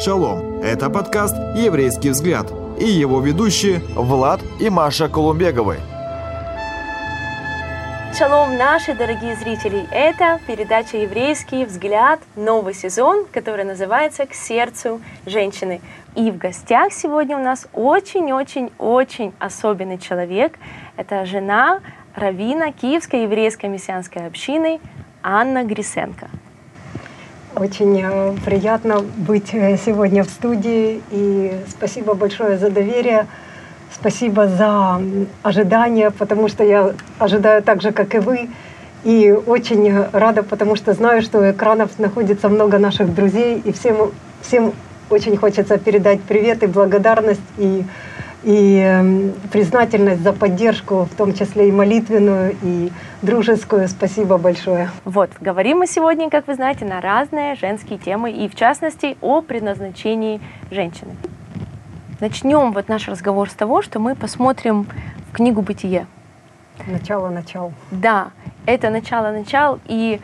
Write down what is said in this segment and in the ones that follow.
Шалом! Это подкаст «Еврейский взгляд» и его ведущие Влад и Маша Колумбеговы. Шалом, наши дорогие зрители! Это передача «Еврейский взгляд», новый сезон, который называется «К сердцу женщины». И в гостях сегодня у нас очень-очень-очень особенный человек. Это жена раввина Киевской еврейской мессианской общины Анна Грисенко. Очень приятно быть сегодня в студии, и спасибо большое за доверие. Спасибо за ожидание, потому что я ожидаю так же, как и вы. И очень рада, потому что знаю, что у экранов находится много наших друзей. И всем очень хочется передать привет и благодарность, и признательность за поддержку, в том числе и молитвенную, и дружескую. Спасибо большое. Вот, говорим мы сегодня, как вы знаете, на разные женские темы, и в частности о предназначении женщины. Начнем вот наш разговор с того, что мы посмотрим в книгу «Бытие». Начало-начал. Да, это начало-начал. И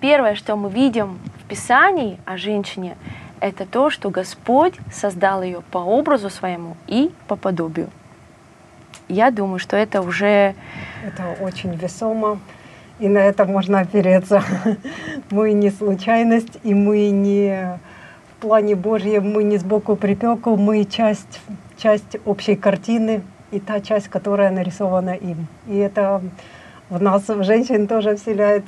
первое, что мы видим в Писании о женщине, это то, что Господь создал ее по образу своему и по подобию. Я думаю, что это уже... Это очень весомо, и на это можно опереться. Мы не случайность, и мы не... В плане Божьем мы не сбоку припеку, мы часть общей картины и та часть, которая нарисована им. И это в нас, в женщин, тоже вселяет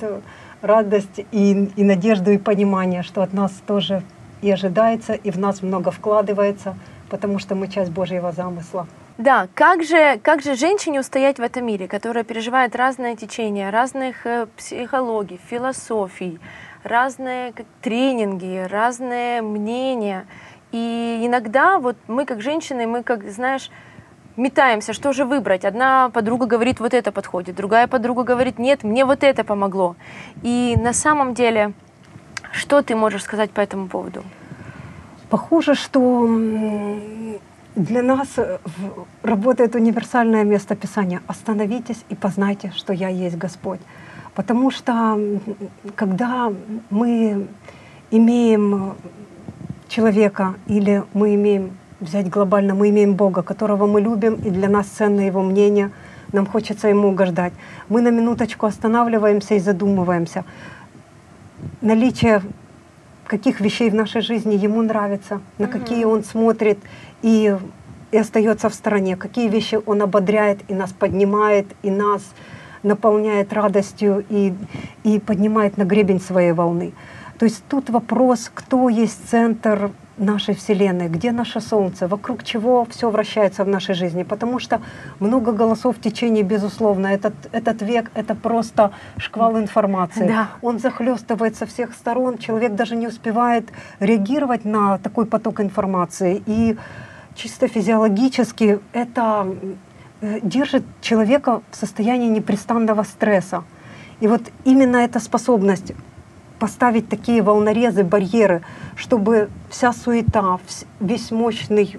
радость и надежду, и понимание, что от нас тоже и ожидается, и в нас много вкладывается, потому что мы часть Божьего замысла. Да, как же женщине устоять в этом мире, которая переживает разные течения, разных психологий, философий, разные тренинги, разные мнения. И иногда вот мы как женщины, мы как, знаешь, метаемся, что же выбрать. Одна подруга говорит, вот это подходит, другая подруга говорит, нет, мне вот это помогло. И на самом деле, что ты можешь сказать по этому поводу? Похоже, что для нас работает универсальное место Писания. Остановитесь и познайте, что я есть Господь. Потому что когда мы имеем человека, или мы имеем, взять глобально, мы имеем Бога, которого мы любим, и для нас ценно его мнение, нам хочется ему угождать, мы на минуточку останавливаемся и задумываемся. Наличие каких вещей в нашей жизни ему нравится, на какие он смотрит и остается в стороне, какие вещи он ободряет и нас поднимает, и нас... наполняет радостью и поднимает на гребень своей волны. То есть тут вопрос, кто есть центр нашей Вселенной, где наше Солнце, вокруг чего все вращается в нашей жизни. Потому что много голосов в течение, безусловно, этот век — это просто шквал информации. Да. Он захлестывает со всех сторон, человек даже не успевает реагировать на такой поток информации. И чисто физиологически это... держит человека в состоянии непрестанного стресса. И вот именно эта способность поставить такие волнорезы, барьеры, чтобы вся суета, весь мощный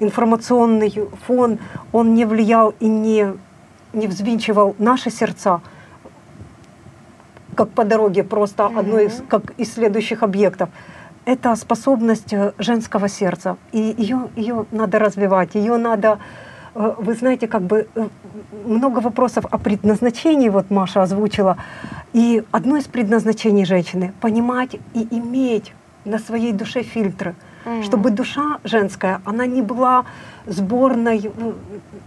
информационный фон, он не влиял и не взвинчивал наши сердца, как по дороге, просто одно из следующих объектов. Это способность женского сердца. И ее надо развивать, ее надо... Вы знаете, как бы много вопросов о предназначении, вот Маша озвучила. И одно из предназначений женщины — понимать и иметь на своей душе фильтры, чтобы душа женская, она не была сборной,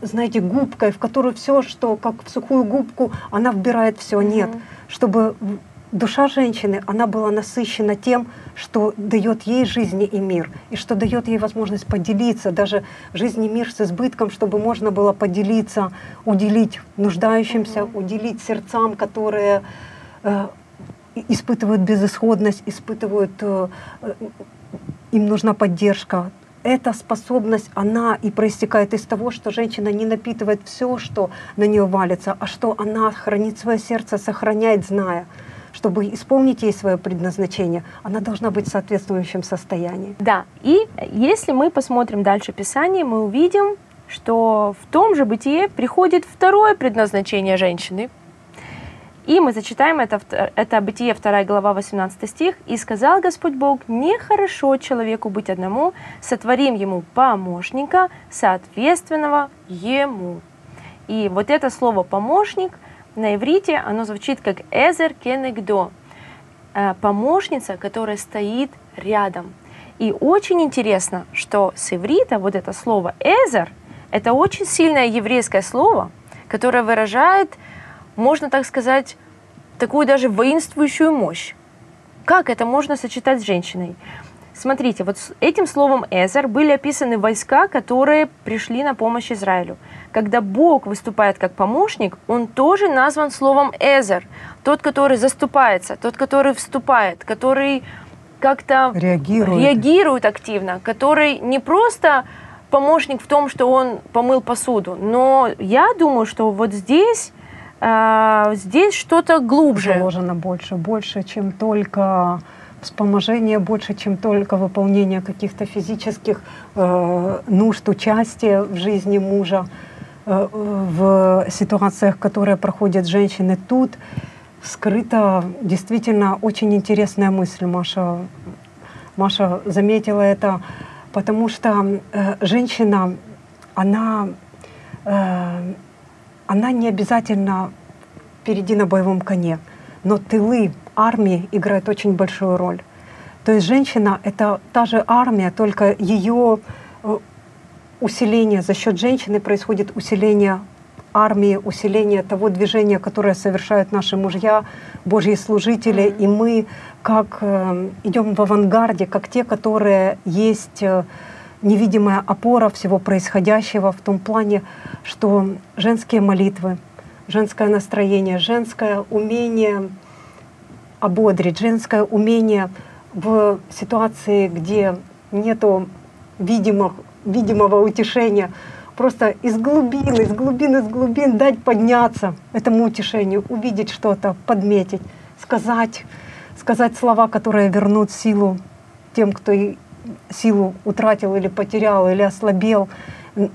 знаете, губкой, в которую все, что как в сухую губку, она вбирает все. Нет, чтобы душа женщины, она была насыщена тем, что дает ей жизнь и мир, и что дает ей возможность поделиться, даже жизнь и мир с избытком, чтобы можно было поделиться, уделить нуждающимся, уделить сердцам, которые испытывают безысходность, испытывают, им нужна поддержка. Эта способность, она и проистекает из того, что женщина не напитывает все, что на нее валится, а что она хранит свое сердце, сохраняет, зная. Чтобы исполнить ей свое предназначение, она должна быть в соответствующем состоянии. Да, и если мы посмотрим дальше Писание, мы увидим, что в том же Бытие приходит второе предназначение женщины. И мы зачитаем это Бытие 2 глава 18 стих. «И сказал Господь Бог, нехорошо человеку быть одному, сотворим ему помощника, соответственного ему». И вот это слово «помощник» на иврите, оно звучит как «эзер кенегдо», помощница, которая стоит рядом. И очень интересно, что с иврита вот это слово «эзер» — это очень сильное еврейское слово, которое выражает, можно так сказать, такую даже воинствующую мощь. Как это можно сочетать с женщиной? Смотрите, вот этим словом «эзер» были описаны войска, которые пришли на помощь Израилю. Когда Бог выступает как помощник, он тоже назван словом «эзер». Тот, который заступается, тот, который вступает, который как-то реагирует активно, который не просто помощник в том, что он помыл посуду, но я думаю, что вот здесь... здесь что-то глубже. Заложено больше, чем только вспоможение, больше, чем только выполнение каких-то физических нужд, участия в жизни мужа, в ситуациях, которые проходят женщины. Тут скрыта действительно очень интересная мысль. Маша заметила это, потому что женщина, она не обязательно впереди на боевом коне, но тылы армии играют очень большую роль. То есть женщина — это та же армия, только ее усиление, за счет женщины происходит усиление армии, усиление того движения, которое совершают наши мужья, Божьи служители, и мы как идем в авангарде, как те, которые есть... невидимая опора всего происходящего в том плане, что женские молитвы, женское настроение, женское умение ободрить, женское умение в ситуации, где нету видимого утешения, просто из глубин дать подняться этому утешению, увидеть что-то, подметить, сказать слова, которые вернут силу тем, кто силу утратил или потерял, или ослабел.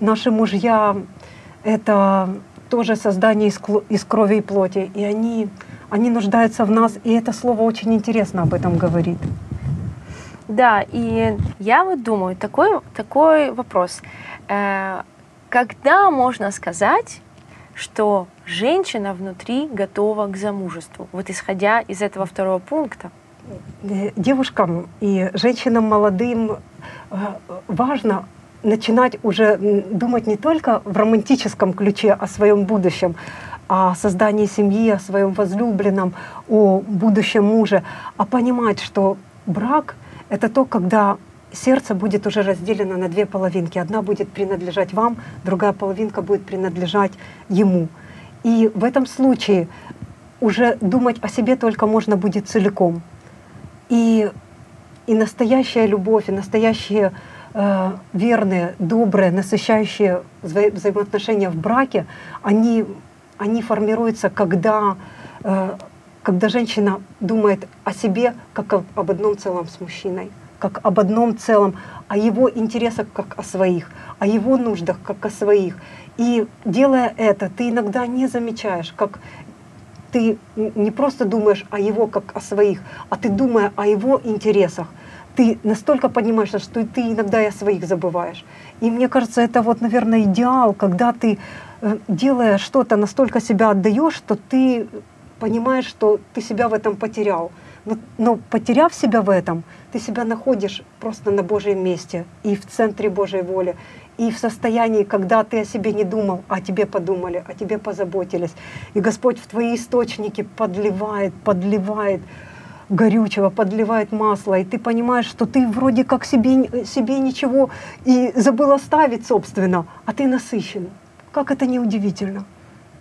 Наши мужья — это тоже создание из крови и плоти. И они нуждаются в нас. И это слово очень интересно об этом говорит. Да, и я вот думаю, такой вопрос. Когда можно сказать, что женщина внутри готова к замужеству? Вот исходя из этого второго пункта. Девушкам и женщинам молодым важно начинать уже думать не только в романтическом ключе о своем будущем, о создании семьи, о своем возлюбленном, о будущем муже, а понимать, что брак — это то, когда сердце будет уже разделено на две половинки. Одна будет принадлежать вам, другая половинка будет принадлежать ему. И в этом случае уже думать о себе только можно будет целиком. И настоящая любовь, и настоящие верные, добрые, насыщающие взаимоотношения в браке, они формируются, когда женщина думает о себе как об одном целом с мужчиной, как об одном целом, о его интересах как о своих, о его нуждах как о своих. И делая это, ты иногда не замечаешь, как... Ты не просто думаешь о его как о своих, а ты, думая о его интересах, ты настолько понимаешь, что ты иногда и о своих забываешь. И мне кажется, это вот, наверное, идеал, когда ты, делая что-то, настолько себя отдаешь, что ты понимаешь, что ты себя в этом потерял. Но потеряв себя в этом, ты себя находишь просто на Божьем месте и в центре Божьей воли, и в состоянии, когда ты о себе не думал, а о тебе подумали, о тебе позаботились. И Господь в твои источники подливает горючего, подливает масло, и ты понимаешь, что ты вроде как себе ничего и забыл оставить, собственно, а ты насыщен. Как это неудивительно?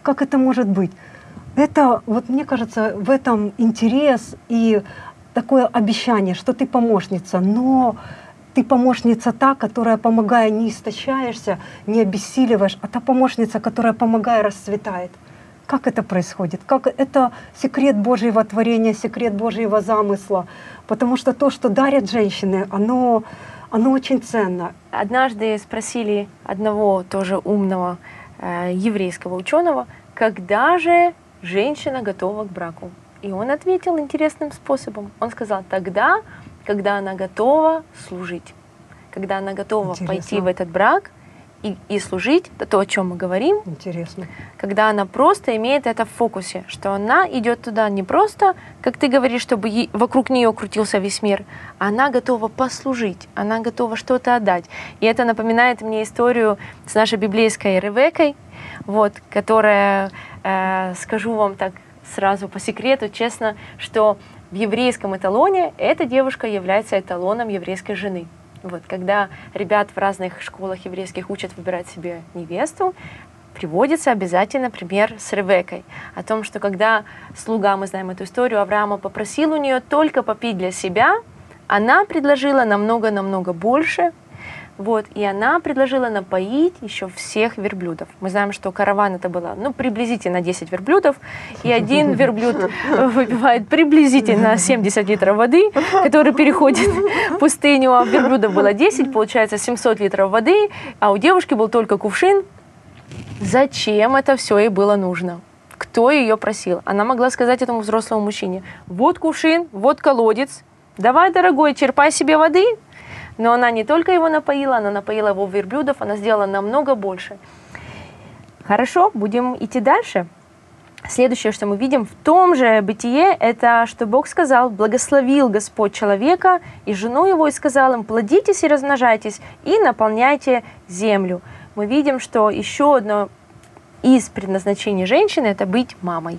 Как это может быть? Это, вот мне кажется, в этом интерес и такое обещание, что ты помощница, но ты помощница та, которая, помогая, не истощаешься, не обессиливаешь, а та помощница, которая, помогая, расцветает. Как это происходит? Как это секрет Божьего творения, секрет Божьего замысла. Потому что то, что дарят женщины, оно очень ценно. Однажды спросили одного тоже умного еврейского ученого, когда же женщина готова к браку. И он ответил интересным способом. Он сказал, тогда, когда она готова служить, когда она готова пойти в этот брак и служить, то, о чем мы говорим. Интересно. Когда она просто имеет это в фокусе, что она идет туда не просто, как ты говоришь, чтобы вокруг нее крутился весь мир, она готова послужить, она готова что-то отдать. И это напоминает мне историю с нашей библейской Ревеккой, вот, которая, скажу вам так сразу по секрету, честно, что в еврейском эталоне эта девушка является эталоном еврейской жены. Вот, когда ребят в разных школах еврейских учат выбирать себе невесту, приводится обязательно пример с Ревеккой. О том, что когда слуга, мы знаем эту историю, Авраама попросил у нее только попить для себя, она предложила намного-намного больше. Вот, и она предложила напоить еще всех верблюдов. Мы знаем, что караван это было, ну, приблизительно 10 верблюдов, и один верблюд выпивает приблизительно 70 литров воды, который переходит пустыню, а верблюдов было 10, получается 700 литров воды, а у девушки был только кувшин. Зачем это все ей было нужно? Кто ее просил? Она могла сказать этому взрослому мужчине, вот кувшин, вот колодец, давай, дорогой, черпай себе воды. Но она не только его напоила, она напоила его верблюдов, она сделала намного больше. Хорошо, будем идти дальше. Следующее, что мы видим в том же Бытие, это что Бог сказал, благословил Господь человека и жену его, и сказал им, плодитесь и размножайтесь, и наполняйте землю. Мы видим, что еще одно из предназначений женщины – это быть мамой,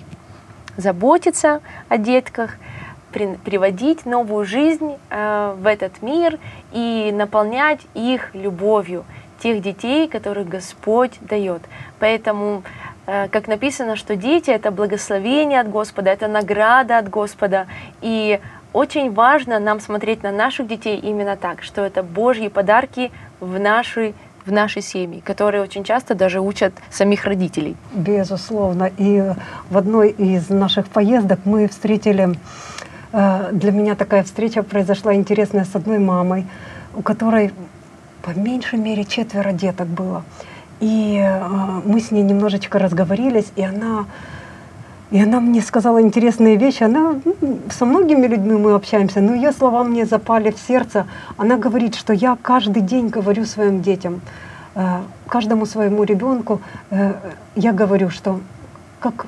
заботиться о детках, приводить новую жизнь в этот мир и наполнять их любовью, тех детей, которых Господь дает. Поэтому, как написано, что дети — это благословение от Господа, это награда от Господа. И очень важно нам смотреть на наших детей именно так, что это Божьи подарки в нашей семье, которые очень часто даже учат самих родителей. Безусловно. И в одной из наших поездок мы встретили... Для меня такая встреча произошла интересная с одной мамой, у которой по меньшей мере 4 деток было. И мы с ней немножечко разговорились, и она мне сказала интересные вещи. Она, со многими людьми мы общаемся, но ее слова мне запали в сердце. Она говорит, что я каждый день говорю своим детям, каждому своему ребенку, я говорю, что как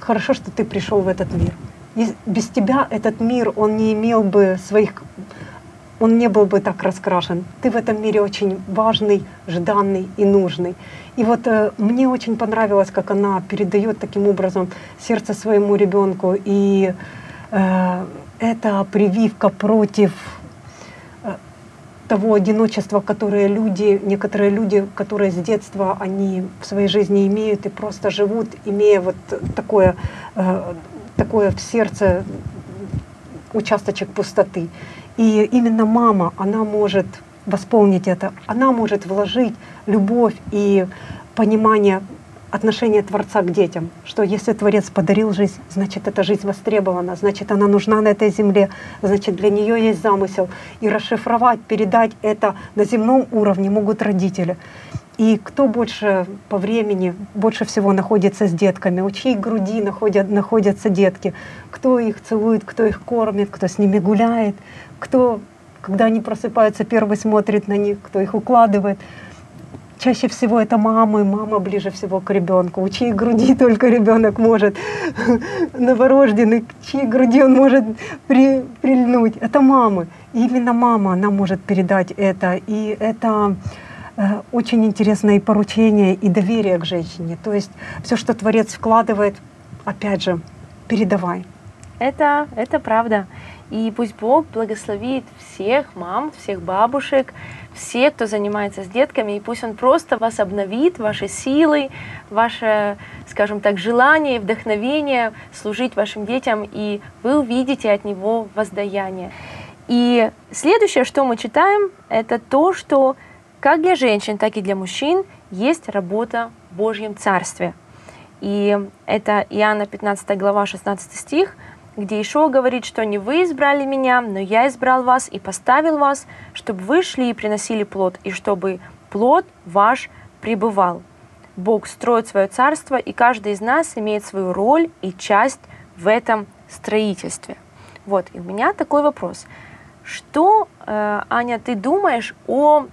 хорошо, что ты пришел в этот мир. И без тебя этот мир, он не имел бы своих, он не был бы так раскрашен. Ты в этом мире очень важный, жданный и нужный. И вот мне очень понравилось, как она передает таким образом сердце своему ребенку. И это прививка против того одиночества, которое некоторые люди, которые с детства они в своей жизни имеют и просто живут, имея вот такое в сердце участочек пустоты. И именно мама, она может восполнить это, она может вложить любовь и понимание отношения Творца к детям, что если Творец подарил жизнь, значит, эта жизнь востребована, значит, она нужна на этой земле, значит, для нее есть замысел. И расшифровать, передать это на земном уровне могут родители. И кто больше по времени, больше всего находится с детками, у чьей груди находятся детки, кто их целует, кто их кормит, кто с ними гуляет, кто, когда они просыпаются, первый смотрит на них, кто их укладывает. Чаще всего это мамы, мама ближе всего к ребенку, у чьей груди только ребенок может, новорожденный, к чьей груди он может прильнуть. Это мамы. И именно мама, она может передать это. И это... Очень интересное и поручение, и доверие к женщине. То есть все, что Творец вкладывает, опять же, передавай. Это правда. И пусть Бог благословит всех мам, всех бабушек, всех, кто занимается с детками. И пусть Он просто вас обновит, ваши силы, ваше, скажем так, желание, вдохновение служить вашим детям. И вы увидите от Него воздаяние. И следующее, что мы читаем, это то, что... Как для женщин, так и для мужчин есть работа в Божьем Царстве. И это Иоанна 15 глава 16 стих, где Ишуа говорит, что не вы избрали меня, но я избрал вас и поставил вас, чтобы вы шли и приносили плод, и чтобы плод ваш пребывал. Бог строит свое царство, и каждый из нас имеет свою роль и часть в этом строительстве. Вот, и у меня такой вопрос. Что, Аня, ты думаешь о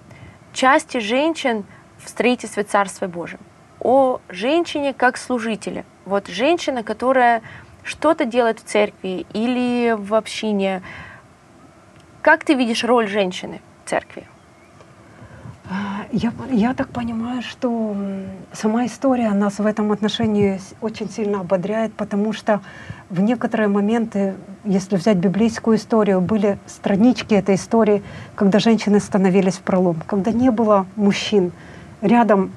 части женщин в строительстве Царства Божьего? О женщине как служителе? Вот женщина, которая что-то делает в церкви или в общине. Как ты видишь роль женщины в церкви? Я так понимаю, что сама история нас в этом отношении очень сильно ободряет, потому что в некоторые моменты, если взять библейскую историю, были странички этой истории, когда женщины становились впролом, когда не было мужчин рядом,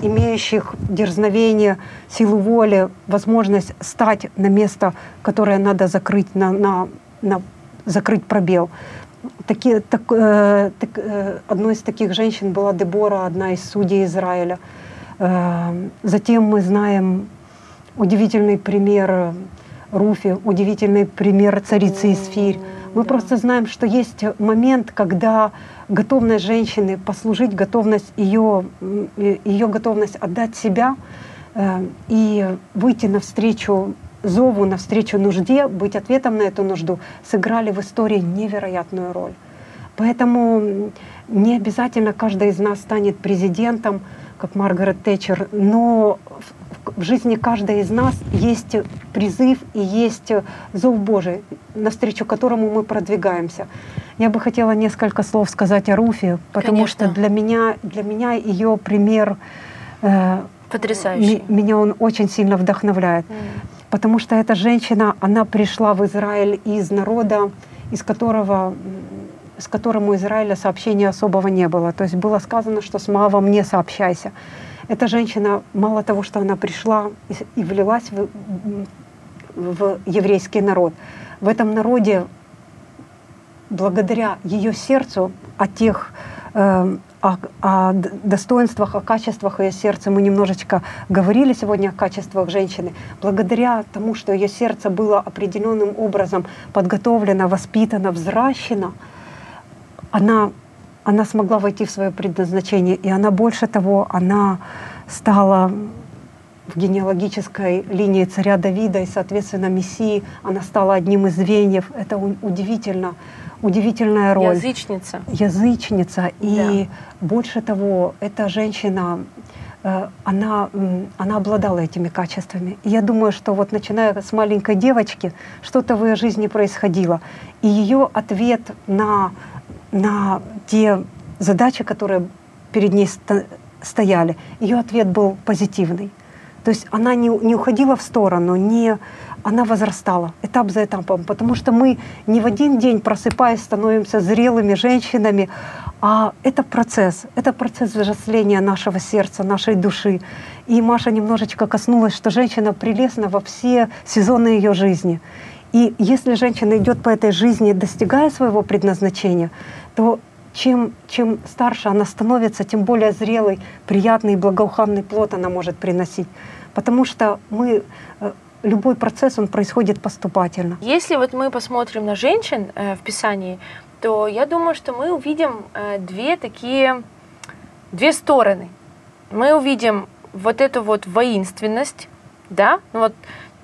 имеющих дерзновение, силу воли, возможность стать на место, которое надо закрыть, закрыть пробел. Одной из таких женщин была Дебора, одна из судей Израиля. Затем мы знаем удивительный пример Руфи, удивительный пример царицы Исфирь. Мы просто знаем, что есть момент, когда готовность женщины послужить, готовность ее готовность отдать себя и выйти навстречу зову, навстречу нужде, быть ответом на эту нужду, сыграли в истории невероятную роль. Поэтому не обязательно каждый из нас станет президентом, как Маргарет Тэтчер, но в жизни каждой из нас есть призыв и есть зов Божий, навстречу которому мы продвигаемся. Я бы хотела несколько слов сказать о Руфе, потому что для меня ее пример потрясающий. Меня он очень сильно вдохновляет. Потому что эта женщина, она пришла в Израиль из народа, с которым у Израиля сообщения особого не было. То есть было сказано, что с мало мне сообщайся. Эта женщина, мало того, что она пришла и влилась в еврейский народ, в этом народе, благодаря ее сердцу, о достоинствах, о качествах ее сердца мы немножечко говорили сегодня, о качествах женщины. Благодаря тому, что ее сердце было определенным образом подготовлено, воспитано, взращено, она смогла войти в свое предназначение. И она, больше того, она стала в генеалогической линии царя Давида и, соответственно, Мессии. Она стала одним из звеньев. Это удивительно. Удивительная роль. Язычница. Язычница. И да. Больше того, эта женщина, она обладала этими качествами. И я думаю, что вот начиная с маленькой девочки, что-то в ее жизни происходило. И ее ответ на те задачи, которые перед ней стояли, ее ответ был позитивный. То есть она не уходила в сторону, она возрастала этап за этапом, потому что мы не в один день, просыпаясь, становимся зрелыми женщинами, а это процесс взросления нашего сердца, нашей души. И Маша немножечко коснулась, что женщина прелестна во все сезоны ее жизни. И если женщина идет по этой жизни, достигая своего предназначения, то чем старше она становится, тем более зрелый, приятный и благоуханный плод она может приносить. Потому что любой процесс, он происходит поступательно. Если вот мы посмотрим на женщин в Писании, то я думаю, что мы увидим две стороны. Мы увидим вот эту вот воинственность, да, ну вот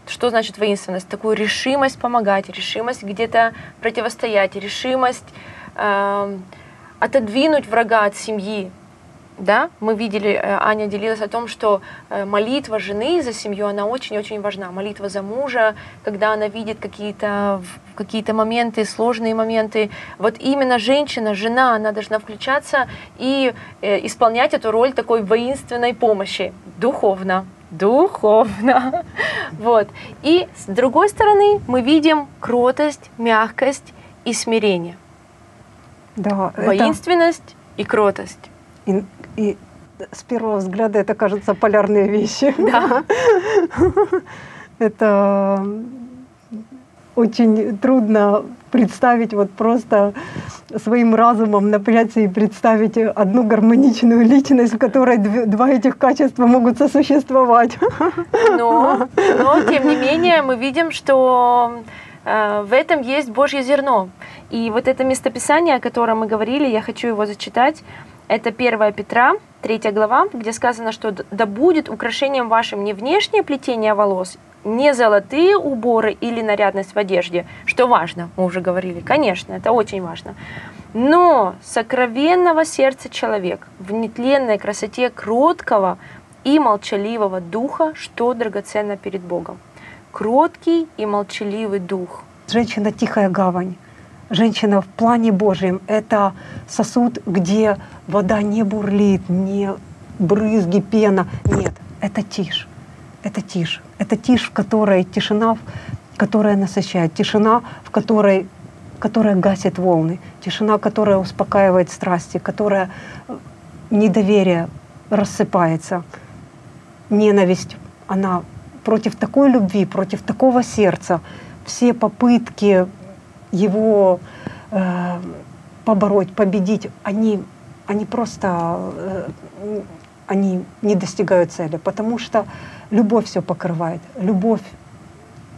что значит воинственность? Такую решимость помогать, решимость где-то противостоять, решимость отодвинуть врага от семьи. Да, мы видели, Аня делилась о том, что молитва жены за семью, она очень-очень важна. Молитва за мужа, когда она видит какие-то моменты, сложные моменты. Вот именно женщина, жена, она должна включаться и исполнять эту роль такой воинственной помощи. Духовно. Вот. И с другой стороны мы видим кротость, мягкость и смирение. Да, воинственность и кротость. И с первого взгляда это, кажется, полярные вещи. Да. Это очень трудно представить, вот просто своим разумом напрячься и представить одну гармоничную личность, в которой два этих качества могут сосуществовать. Но тем не менее, мы видим, что в этом есть Божье зерно. И вот это местописание, о котором мы говорили, я хочу его зачитать. Это 1 Петра, 3 глава, где сказано, что «Да будет украшением вашим не внешнее плетение волос, не золотые уборы или нарядность в одежде», что важно, мы уже говорили, конечно, это очень важно, «но сокровенного сердца человек в нетленной красоте кроткого и молчаливого духа, что драгоценно перед Богом». Кроткий и молчаливый дух. Женщина — тихая гавань. Женщина в плане Божьем — это сосуд, где вода не бурлит, не брызги, пена. Нет, это тишь. Это тишь. Это тишь, в которой тишина, которая насыщает. Тишина, в которой, которая гасит волны. Тишина, которая успокаивает страсти, которая недоверие рассыпается. Ненависть, она против такой любви, против такого сердца. Все попытки его побороть, победить, они просто они не достигают цели, потому что любовь все покрывает, любовь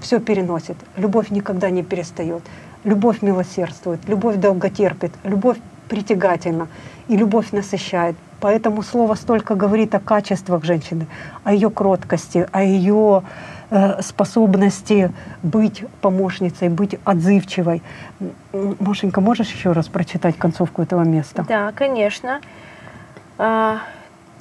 все переносит, любовь никогда не перестает, любовь милосердствует, любовь долготерпит, любовь притягательна и любовь насыщает. Поэтому слово столько говорит о качествах женщины, о ее кроткости, о ее способности быть помощницей, быть отзывчивой. Машенька, можешь еще раз прочитать концовку этого места? Да, конечно.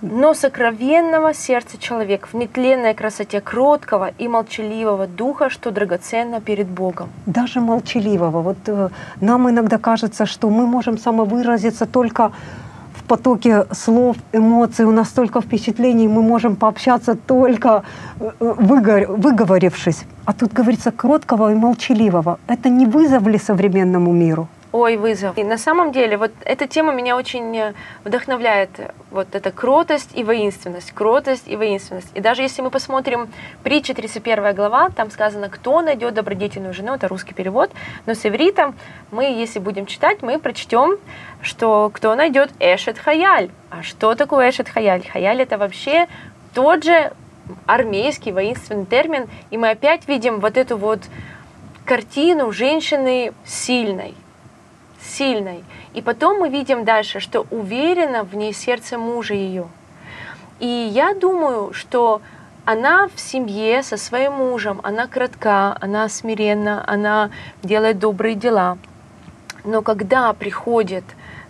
«Но сокровенного сердца человек в нетленной красоте кроткого и молчаливого духа, что драгоценно перед Богом». Даже молчаливого. Вот нам иногда кажется, что мы можем самовыразиться только в потоке слов, эмоций, у нас столько впечатлений, мы можем пообщаться только выговорившись. А тут говорится кроткого и молчаливого. Это не вызов ли современному миру? Ой, вызов. И на самом деле, вот эта тема меня очень вдохновляет. Вот эта кротость и воинственность, кротость и воинственность. И даже если мы посмотрим притчи 31 глава, там сказано, кто найдет добродетельную жену, это русский перевод, но с иврита мы, если будем читать, мы прочтем, что кто найдет эшет хаяль. А что такое эшет хаяль? Хаяль — это вообще тот же армейский воинственный термин, и мы опять видим вот эту вот картину женщины сильной. Сильной. И потом мы видим дальше, что уверенно в ней сердце мужа ее. И я думаю, что она в семье со своим мужем, она кротка, она смиренна, она делает добрые дела. Но когда приходит...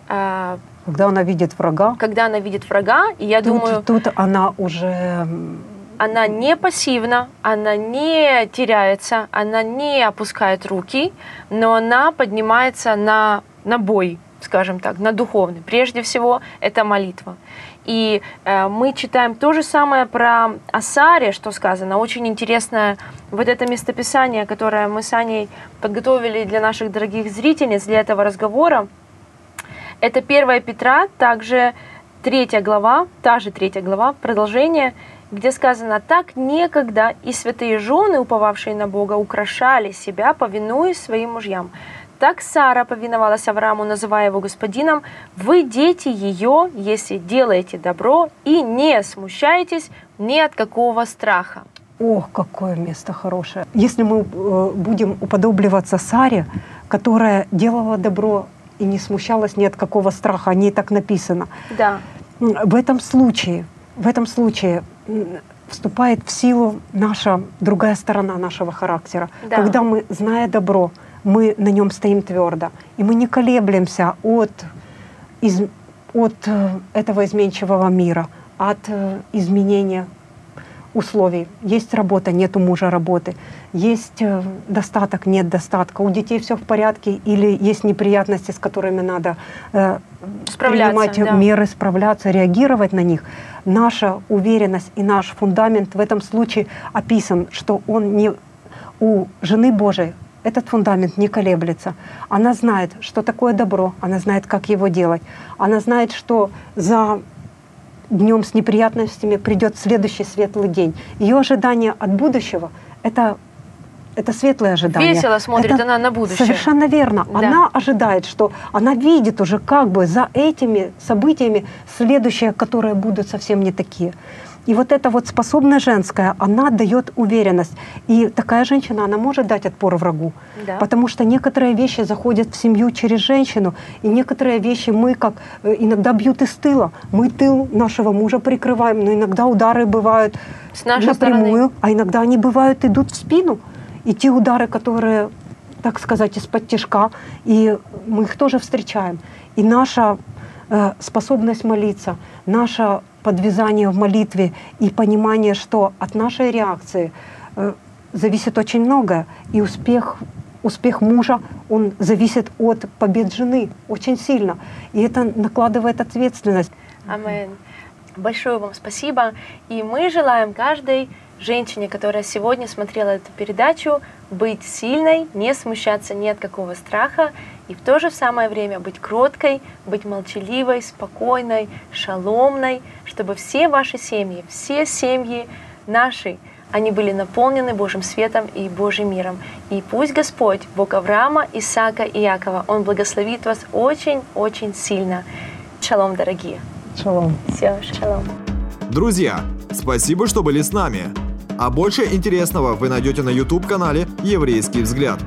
Когда она видит врага. Когда она видит врага, и я думаю... Тут она уже... Она не пассивна, она не теряется, она не опускает руки, но она поднимается на бой, скажем так, на духовный. Прежде всего, это молитва. И мы читаем то же самое про о Саре, что сказано. Очень интересное вот это местописание, которое мы с Аней подготовили для наших дорогих зрительниц, для этого разговора. Это 1 Петра, также 3 глава, та же 3 глава, продолжение, где сказано: «Так некогда и святые жены, уповавшие на Бога, украшали себя, повинуясь своим мужьям. Так Сара повиновалась Аврааму, называя его господином. Вы, дети ее, если делаете добро и не смущаетесь ни от какого страха». Ох, какое место хорошее! Если мы будем уподобливаться Саре, которая делала добро и не смущалась ни от какого страха, о ней так написано. Да. В этом случае вступает в силу наша другая сторона нашего характера. Да. Когда мы, зная добро, мы на нем стоим твердо, и мы не колеблемся от этого изменчивого мира, от изменения условий. Есть работа, нет у мужа работы. Есть достаток, нет достатка. У детей все в порядке или есть неприятности, с которыми надо принимать меры, справляться, реагировать на них. Наша уверенность и наш фундамент в этом случае описан, что он не у жены Божией. Этот фундамент не колеблется. Она знает, что такое добро, она знает, как его делать. Она знает, что за днем с неприятностями придет следующий светлый день. Ее ожидание от будущего — это светлое ожидание. Весело смотрит она на будущее. Совершенно верно. Да. Она ожидает, что она видит уже как бы за этими событиями следующие, которые будут совсем не такие. И вот эта вот способность женская, она дает уверенность. И такая женщина, она может дать отпор врагу. Да. Потому что некоторые вещи заходят в семью через женщину. И некоторые вещи мы, как иногда бьют из тыла. Мы тыл нашего мужа прикрываем, но иногда удары бывают с нашей напрямую, стороны. А иногда они бывают, идут в спину. И те удары, которые, так сказать, из-под тяжка, и мы их тоже встречаем. И наша способность молиться, наша подвязание в молитве и понимание, что от нашей реакции зависит очень многое. И успех мужа, он зависит от побед жены очень сильно. И это накладывает ответственность. Аминь. Большое вам спасибо. И мы желаем каждой женщине, которая сегодня смотрела эту передачу, быть сильной, не смущаться ни от какого страха, и в то же самое время быть кроткой, быть молчаливой, спокойной, шаломной, чтобы все ваши семьи, все семьи наши, они были наполнены Божьим светом и Божьим миром. И пусть Господь, Бог Авраама, Исаака и Якова, Он благословит вас очень-очень сильно. Шалом, дорогие! Шалом! Все, шалом! Друзья, спасибо, что были с нами! А больше интересного вы найдете на YouTube-канале «Еврейский взгляд».